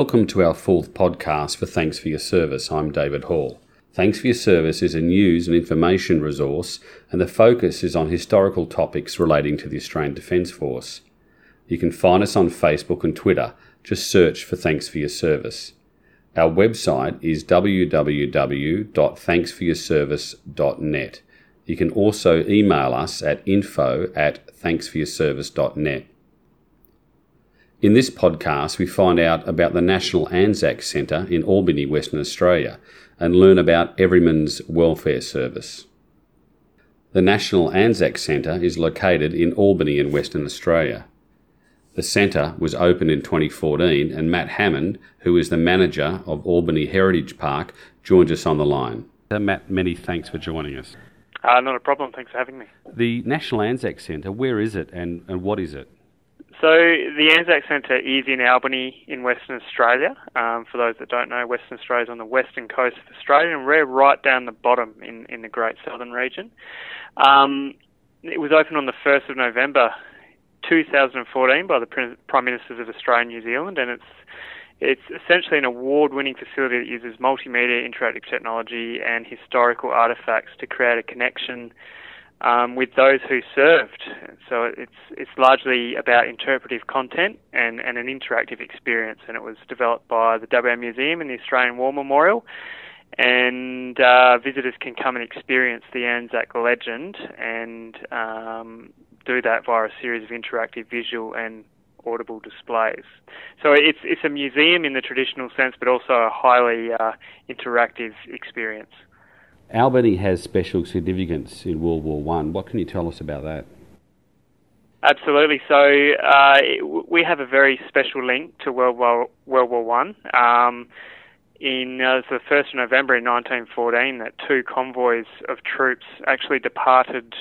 Welcome to our fourth podcast for Thanks for Your Service. I'm David Hall. Thanks for Your Service is a news and information resource, and the focus is on historical topics relating to the Australian Defence Force. You can find us on Facebook and Twitter. Just search for Thanks for Your Service. Our website is www.thanksforyourservice.net. You can also email us at info@thanksforyourservice.net. In this podcast, we find out about the National Anzac Centre in Albany, Western Australia, and learn about Everyman's Welfare Service. The National Anzac Centre is located in Albany in Western Australia. The centre was opened in 2014, and Matt Hammond, who is the manager of Albany Heritage Park, joins us on the line. Matt, many thanks for joining us. Not a problem. Thanks for having me. The National Anzac Centre, where is it and what is it? So the Anzac Centre is in Albany in Western Australia. For those that don't know, Western Australia is on the western coast of Australia, and we're right down the bottom in the Great Southern region. It was opened on the 1st of November 2014 by the Prime Ministers of Australia and New Zealand, and it's essentially an award-winning facility that uses multimedia, interactive technology and historical artefacts to create a connection with those who served. So it's largely about interpretive content and an interactive experience, and it was developed by the WM Museum and the Australian War Memorial, and visitors can come and experience the Anzac legend and do that via a series of interactive visual and audible displays. So it's a museum in the traditional sense, but also a highly interactive experience. Albany has special significance in World War I. What can you tell us about that? Absolutely. So we have a very special link to World War I. The 1st of November in 1914, that two convoys of troops actually departed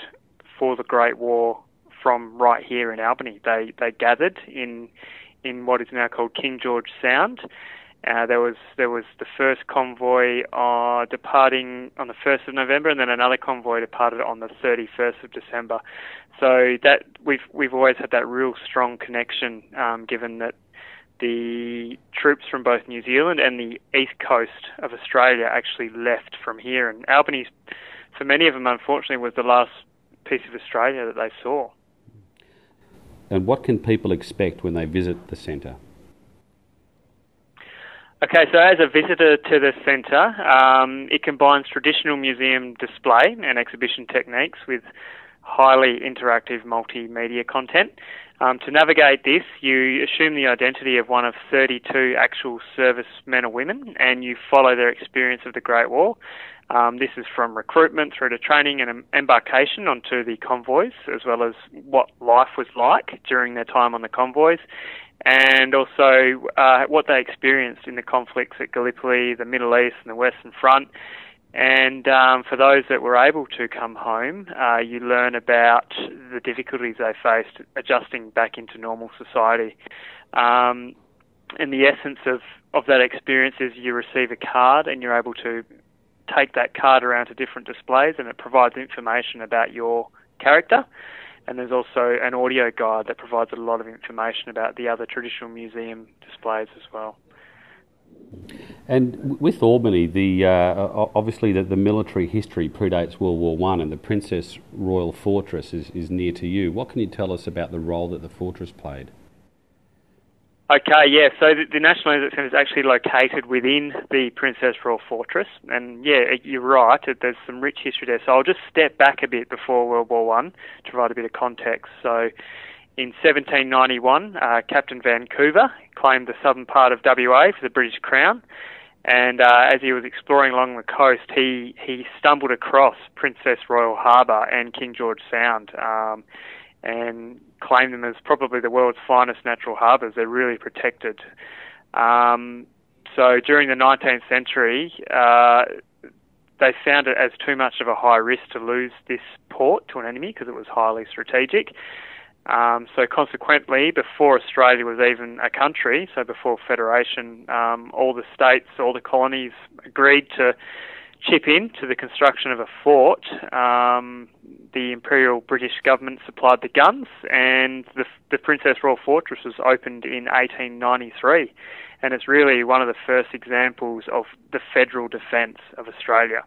for the Great War from right here in Albany. They gathered in what is now called King George Sound. There was the first convoy departing on the 1st of November, and then another convoy departed on the 31st of December. So that we've always had that real strong connection, given that the troops from both New Zealand and the east coast of Australia actually left from here, and Albany, for many of them, unfortunately, was the last piece of Australia that they saw. And what can people expect when they visit the centre? Okay, so as a visitor to the centre, it combines traditional museum display and exhibition techniques with highly interactive multimedia content. To navigate this, you assume the identity of one of 32 actual servicemen or women, and you follow their experience of the Great War. This is from recruitment through to training and embarkation onto the convoys, as well as what life was like during their time on the convoys, and also what they experienced in the conflicts at Gallipoli, the Middle East and the Western Front. And for those that were able to come home, you learn about the difficulties they faced adjusting back into normal society. And the essence of that experience is you receive a card, and you're able to take that card around to different displays, and it provides information about your character. And there's also an audio guide that provides a lot of information about the other traditional museum displays as well. And with Albany, obviously the military history predates World War I, and the Princess Royal Fortress is near to you. What can you tell us about the role that the fortress played? Okay, yeah, so the National Anzac Centre is actually located within the Princess Royal Fortress, and yeah, you're right, there's some rich history there, so I'll just step back a bit before World War I to provide a bit of context. So in 1791, Captain Vancouver claimed the southern part of WA for the British Crown, and as he was exploring along the coast, he stumbled across Princess Royal Harbour and King George Sound, and claim them as probably the world's finest natural harbours. They're really protected. So during the 19th century, they found it as too much of a high risk to lose this port to an enemy because it was highly strategic. So consequently, before Australia was even a country, so before Federation, all the states, all the colonies agreed to chip in to the construction of a fort. The Imperial British government supplied the guns, and the Princess Royal Fortress was opened in 1893, and it's really one of the first examples of the federal defence of Australia.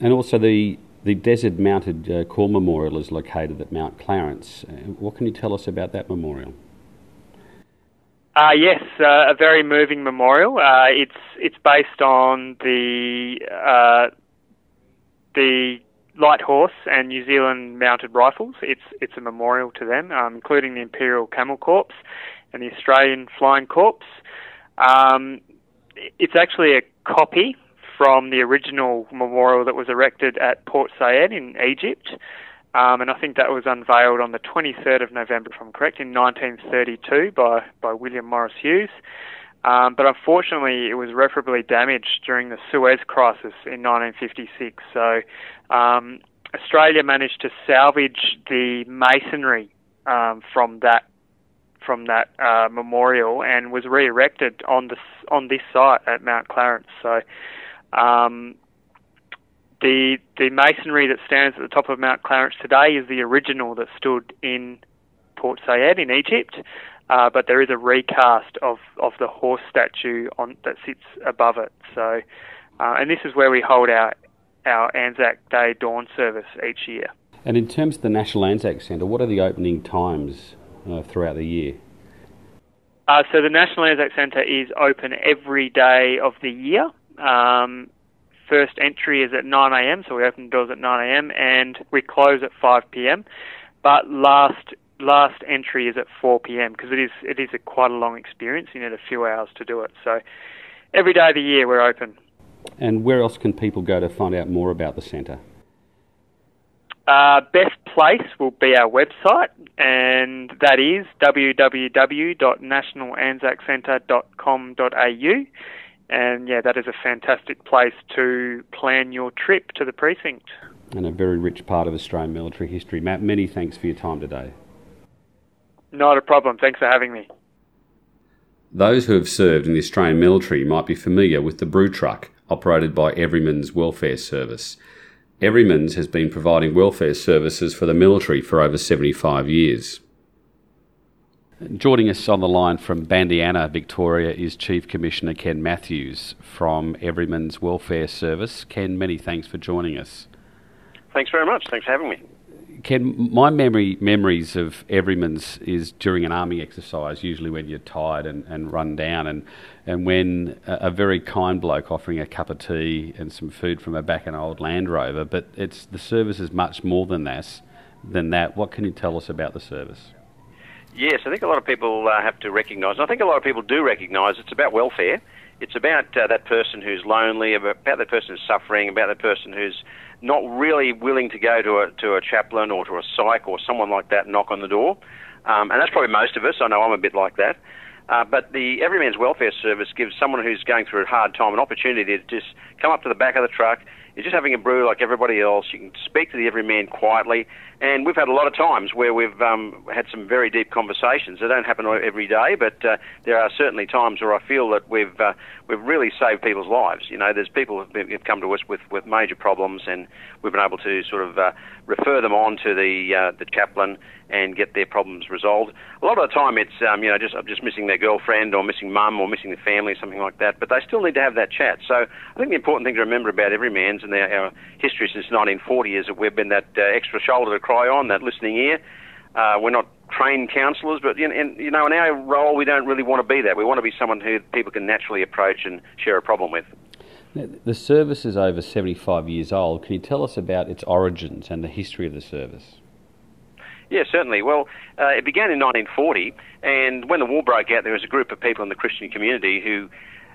And also the Desert Mounted Corps Memorial is located at Mount Clarence. What can you tell us about that memorial? Yes, a very moving memorial. It's based on the Light Horse and New Zealand Mounted Rifles. It's a memorial to them, including the Imperial Camel Corps and the Australian Flying Corps. It's actually a copy from the original memorial that was erected at Port Said in Egypt, and I think that was unveiled on the 23rd of November, if I'm correct, in 1932 by William Morris Hughes. But unfortunately, it was irreparably damaged during the Suez Crisis in 1956. So Australia managed to salvage the masonry from that memorial and was re-erected on this site at Mount Clarence. So the masonry that stands at the top of Mount Clarence today is the original that stood in Port Said in Egypt. But there is a recast of the horse statue that sits above it. So, and this is where we hold our Anzac Day dawn service each year. And in terms of the National Anzac Centre, what are the opening times throughout the year? So the National Anzac Centre is open every day of the year. First entry is at 9 a.m, so we open the doors at 9 a.m, and we close at 5 p.m. But last entry is at 4 p.m. because it is quite a long experience. You need a few hours to do it. So every day of the year we're open. And where else can people go to find out more about the centre? Best place will be our website, and that is www.nationalanzaccentre.com.au. And yeah, that is a fantastic place to plan your trip to the precinct. And a very rich part of Australian military history. Matt, many thanks for your time today. Not a problem. Thanks for having me. Those who have served in the Australian military might be familiar with the brew truck operated by Everyman's Welfare Service. Everyman's has been providing welfare services for the military for over 75 years. Joining us on the line from Bandiana, Victoria, is Chief Commissioner Ken Matthews from Everyman's Welfare Service. Ken, many thanks for joining us. Thanks very much. Thanks for having me. Ken, my memories of Everyman's is during an army exercise, usually when you're tired and run down, and when a very kind bloke offering a cup of tea and some food from a back an old Land Rover. But the service is much more than that. What can you tell us about the service? Yes, I think a lot of people have to recognise, and I think a lot of people do recognise, it's about welfare. It's about that person who's lonely, about that person who's suffering, about that person who's not really willing to go to a chaplain or to a psych or someone like that, knock on the door. And that's probably most of us. I know I'm a bit like that. But the Everyman's Welfare Service gives someone who's going through a hard time an opportunity to just come up to the back of the truck. You're just having a brew like everybody else. You can speak to the Everyman quietly. And we've had a lot of times where we've had some very deep conversations. They don't happen every day, but there are certainly times where I feel that we've really saved people's lives. You know, there's people who've come to us with major problems, and we've been able to sort of refer them on to the chaplain and get their problems resolved. A lot of the time it's, just missing their girlfriend or missing mum or missing the family or something like that, but they still need to have that chat. So I think the important thing to remember about Everyman's and our history since 1940 is that we've been that extra shoulder to cry on, that listening ear. We're not trained counsellors, but in our role we don't really want to be that. We want to be someone who people can naturally approach and share a problem with. The service is over 75 years old. Can you tell us about its origins and the history of the service? Yeah, certainly. Well, it began in 1940, and when the war broke out, there was a group of people in the Christian community who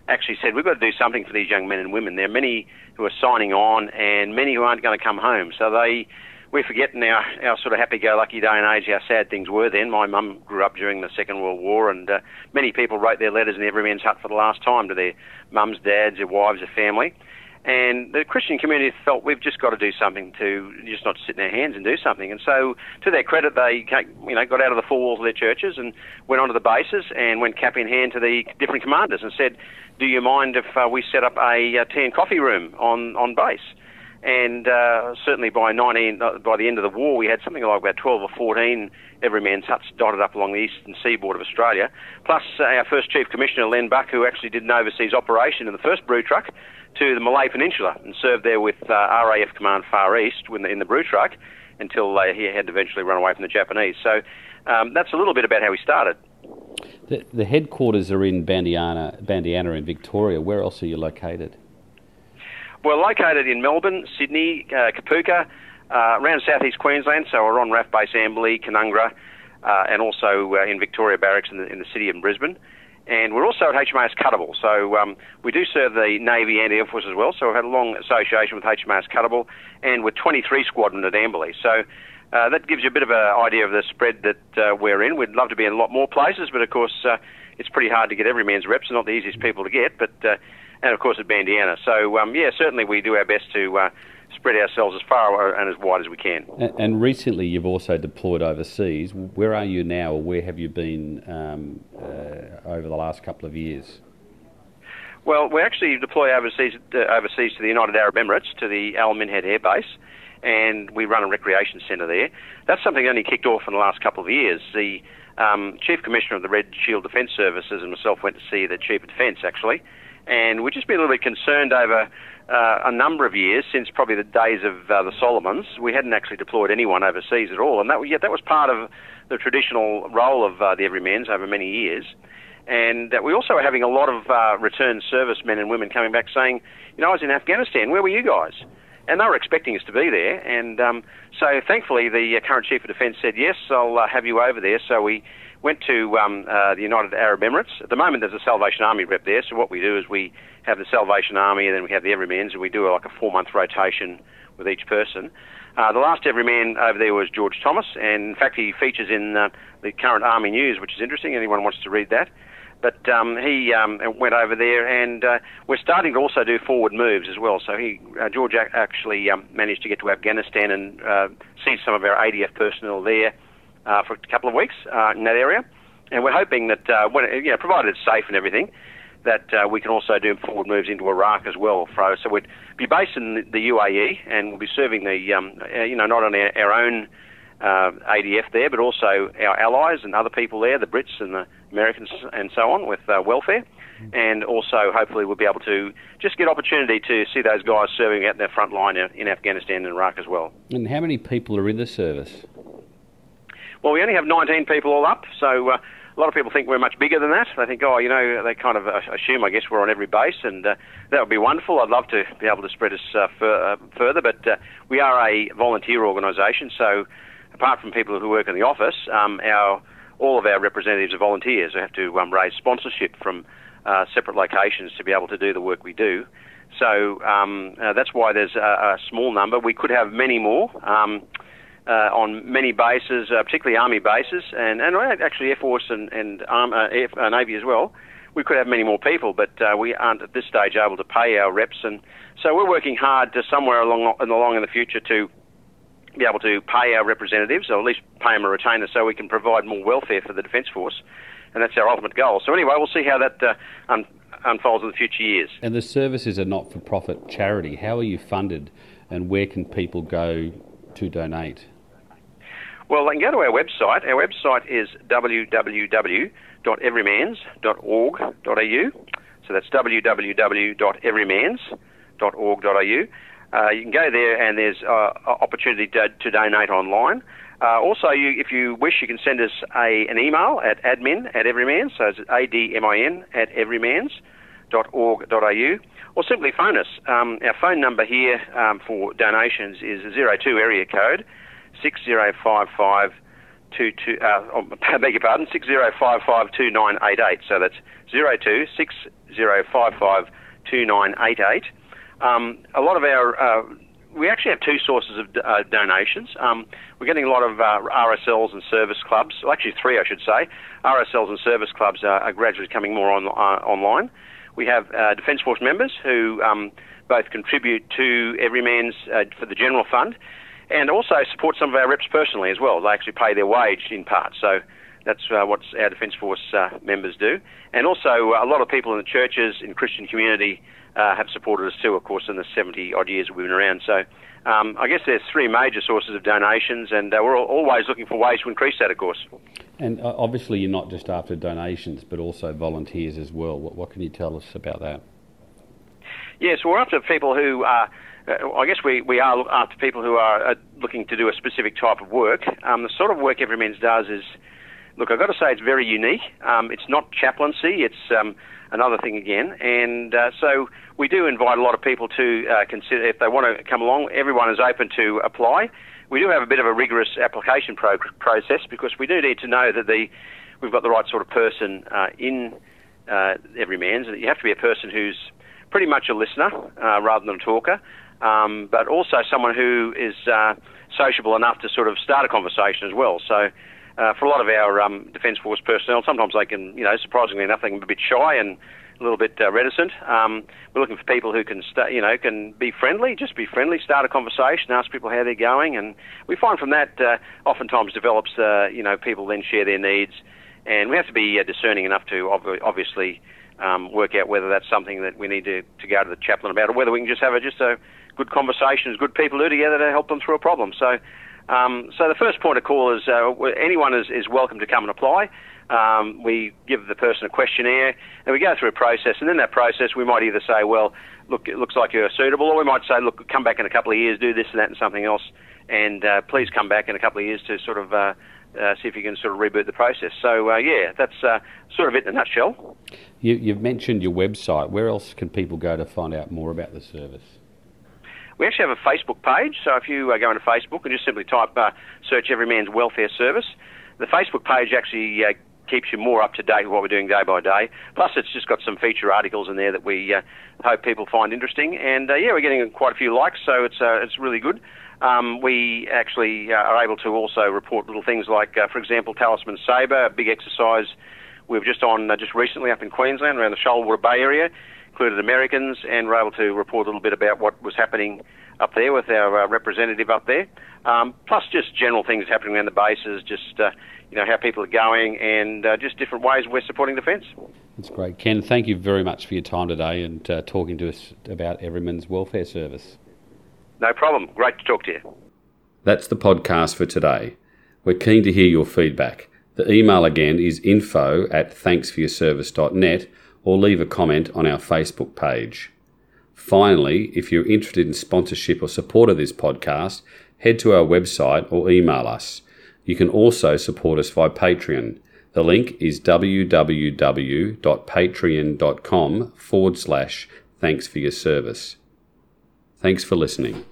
actually said, we've got to do something for these young men and women. There are many who are signing on and many who aren't going to come home. So we forget in our sort of happy-go-lucky day and age how sad things were then. My mum grew up during the Second World War, and many people wrote their letters in Everyman's Hut for the last time to their mums, dads, their wives, their family. And the Christian community felt we've just got to do something to just not sit in our hands and do something. And so, to their credit, they got out of the four walls of their churches and went onto the bases and went cap in hand to the different commanders and said, do you mind if we set up a tea and coffee room on base? And certainly by the end of the war, we had something like about 12 or 14 Everyman's huts dotted up along the eastern seaboard of Australia. Plus, our first Chief Commissioner, Len Buck, who actually did an overseas operation in the first brew truck to the Malay Peninsula and served there with RAF Command Far East in the brew truck until he had to eventually run away from the Japanese. So that's a little bit about how we started. The headquarters are in Bandiana in Victoria. Where else are you located? We're located in Melbourne, Sydney, Kapooka, around southeast Queensland, so we're on RAAF Base Amberley, Canungra, and also in Victoria Barracks in the city of Brisbane. And we're also at HMAS Cuttable, so we do serve the Navy and Air Force as well, so we've had a long association with HMAS Cuttable, and with 23 Squadron at Amberley. So that gives you a bit of an idea of the spread that we're in. We'd love to be in a lot more places, but of course it's pretty hard to get Everyman's reps, they're not the easiest people to get, but... and, of course, at Bandiana. So, certainly we do our best to spread ourselves as far and as wide as we can. And recently you've also deployed overseas. Where are you now, or where have you been over the last couple of years? Well, we actually deploy overseas to the United Arab Emirates, to the Al Minhad Air Base, and we run a recreation centre there. That's something that only kicked off in the last couple of years. The Chief Commissioner of the Red Shield Defence Services and myself went to see the Chief of Defence, actually, and we've just been a little bit concerned over a number of years, since probably the days of the Solomons. We hadn't actually deployed anyone overseas at all, and that was part of the traditional role of the Everyman's over many years. And we also are having a lot of returned servicemen and women coming back saying, you know, I was in Afghanistan, where were you guys? And they were expecting us to be there, and so thankfully the current Chief of Defence said, yes, I'll have you over there. So we went to the United Arab Emirates. At the moment, there's a Salvation Army rep there, so what we do is we have the Salvation Army and then we have the Everyman's, and we do like a 4-month rotation with each person. The last Everyman over there was George Thomas, and in fact he features in the current Army news, which is interesting. Anyone wants to read that. But he went over there, and we're starting to also do forward moves as well. So George actually managed to get to Afghanistan and see some of our ADF personnel there for a couple of weeks in that area. And we're hoping that, provided it's safe and everything, that we can also do forward moves into Iraq as well. So we'd be based in the UAE, and we'll be serving the, not only our own ADF there, but also our allies and other people there, the Brits and the Americans and so on, with welfare. And also hopefully we'll be able to just get opportunity to see those guys serving out their front line in Afghanistan and Iraq as well. And how many people are in the service? Well, we only have 19 people all up, so a lot of people think we're much bigger than that. They think, they kind of assume, I guess, we're on every base, and that would be wonderful. I'd love to be able to spread us further, but we are a volunteer organisation, so apart from people who work in the office, all of our representatives are volunteers who have to raise sponsorship from separate locations to be able to do the work we do. So that's why there's a small number. We could have many more on many bases, particularly Army bases, and actually Air Force and Navy as well. We could have many more people, but we aren't at this stage able to pay our reps. And so we're working hard to somewhere along in the future to be able to pay our representatives, or at least pay them a retainer, so we can provide more welfare for the Defence Force, and that's our ultimate goal. So anyway, we'll see how that unfolds in the future years. And the service is a not-for-profit charity. How are you funded, and where can people go to donate? Well, they can go to our website. Our website is www.everymans.org.au. So that's www.everymans.org.au. You can go there, and there's opportunity to donate online. Also, if you wish, you can send us an email at admin@everymans, so it's admin@everymans.org.au, or simply phone us. Our phone number here for donations is 02 area code 605522. I beg your pardon, 60552988. So that's 02 60552988. A lot of our, we actually have two sources of donations. We're getting a lot of RSLs and service clubs, well, actually three I should say. RSLs and service clubs are gradually coming more online. We have Defence Force members who both contribute to Everyman's for the general fund, and also support some of our reps personally as well. They actually pay their wage in part. So That's what our Defence Force members do. And also a lot of people in the churches, in Christian community, have supported us too, of course, in the 70-odd years we've been around. So I guess there's three major sources of donations, and we're always looking for ways to increase that, of course. And obviously you're not just after donations, but also volunteers as well. What can you tell us about that? Yes, we're after people who are... I guess we are after people who are looking to do a specific type of work. The sort of work Everyman's does is, look, I've got to say it's very unique. It's not chaplaincy, it's another thing again. And so we do invite a lot of people to consider, if they want to come along, everyone is open to apply. We do have a bit of a rigorous application process because we do need to know that we've got the right sort of person in Everyman's. You have to be a person who's pretty much a listener rather than a talker. But also someone who is sociable enough to sort of start a conversation as well. So for a lot of our Defence Force personnel, sometimes they can, surprisingly enough, they can be a bit shy and a little bit reticent. We're looking for people who can, can be friendly, just be friendly, start a conversation, ask people how they're going. And we find from that oftentimes develops, people then share their needs. And we have to be discerning enough to obviously work out whether that's something that we need to go to the chaplain about, or whether we can just have a good conversation as good people do together to help them through a problem. So so the first point of call is anyone is welcome to come and apply. We give the person a questionnaire and we go through a process, and in that process we might either say, well, look, it looks like you're suitable, or we might say, look, come back in a couple of years, do this and that and something else, and please come back in a couple of years to sort of see if you can sort of reboot the process. So, that's sort of it in a nutshell. You've mentioned your website. Where else can people go to find out more about the service? We actually have a Facebook page, so if you go into Facebook and just simply type search Everyman's Welfare Service, the Facebook page actually keeps you more up to date with what we're doing day by day. Plus, it's just got some feature articles in there that we hope people find interesting. And, we're getting quite a few likes, so it's really good. We actually are able to also report little things like, for example, Talisman Sabre, a big exercise we were just on just recently up in Queensland around the Shoalwater Bay area, included Americans, and we're able to report a little bit about what was happening up there with our representative up there, plus just general things happening around the bases, just how people are going, and just different ways we're supporting defence. That's great. Ken, thank you very much for your time today and talking to us about Everyman's Welfare Service. No problem. Great to talk to you. That's the podcast for today. We're keen to hear your feedback. The email again is info@thanksforyourservice.net, or leave a comment on our Facebook page. Finally, if you're interested in sponsorship or support of this podcast, head to our website or email us. You can also support us via Patreon. The link is www.patreon.com/thanksforyourservice. Thanks for listening.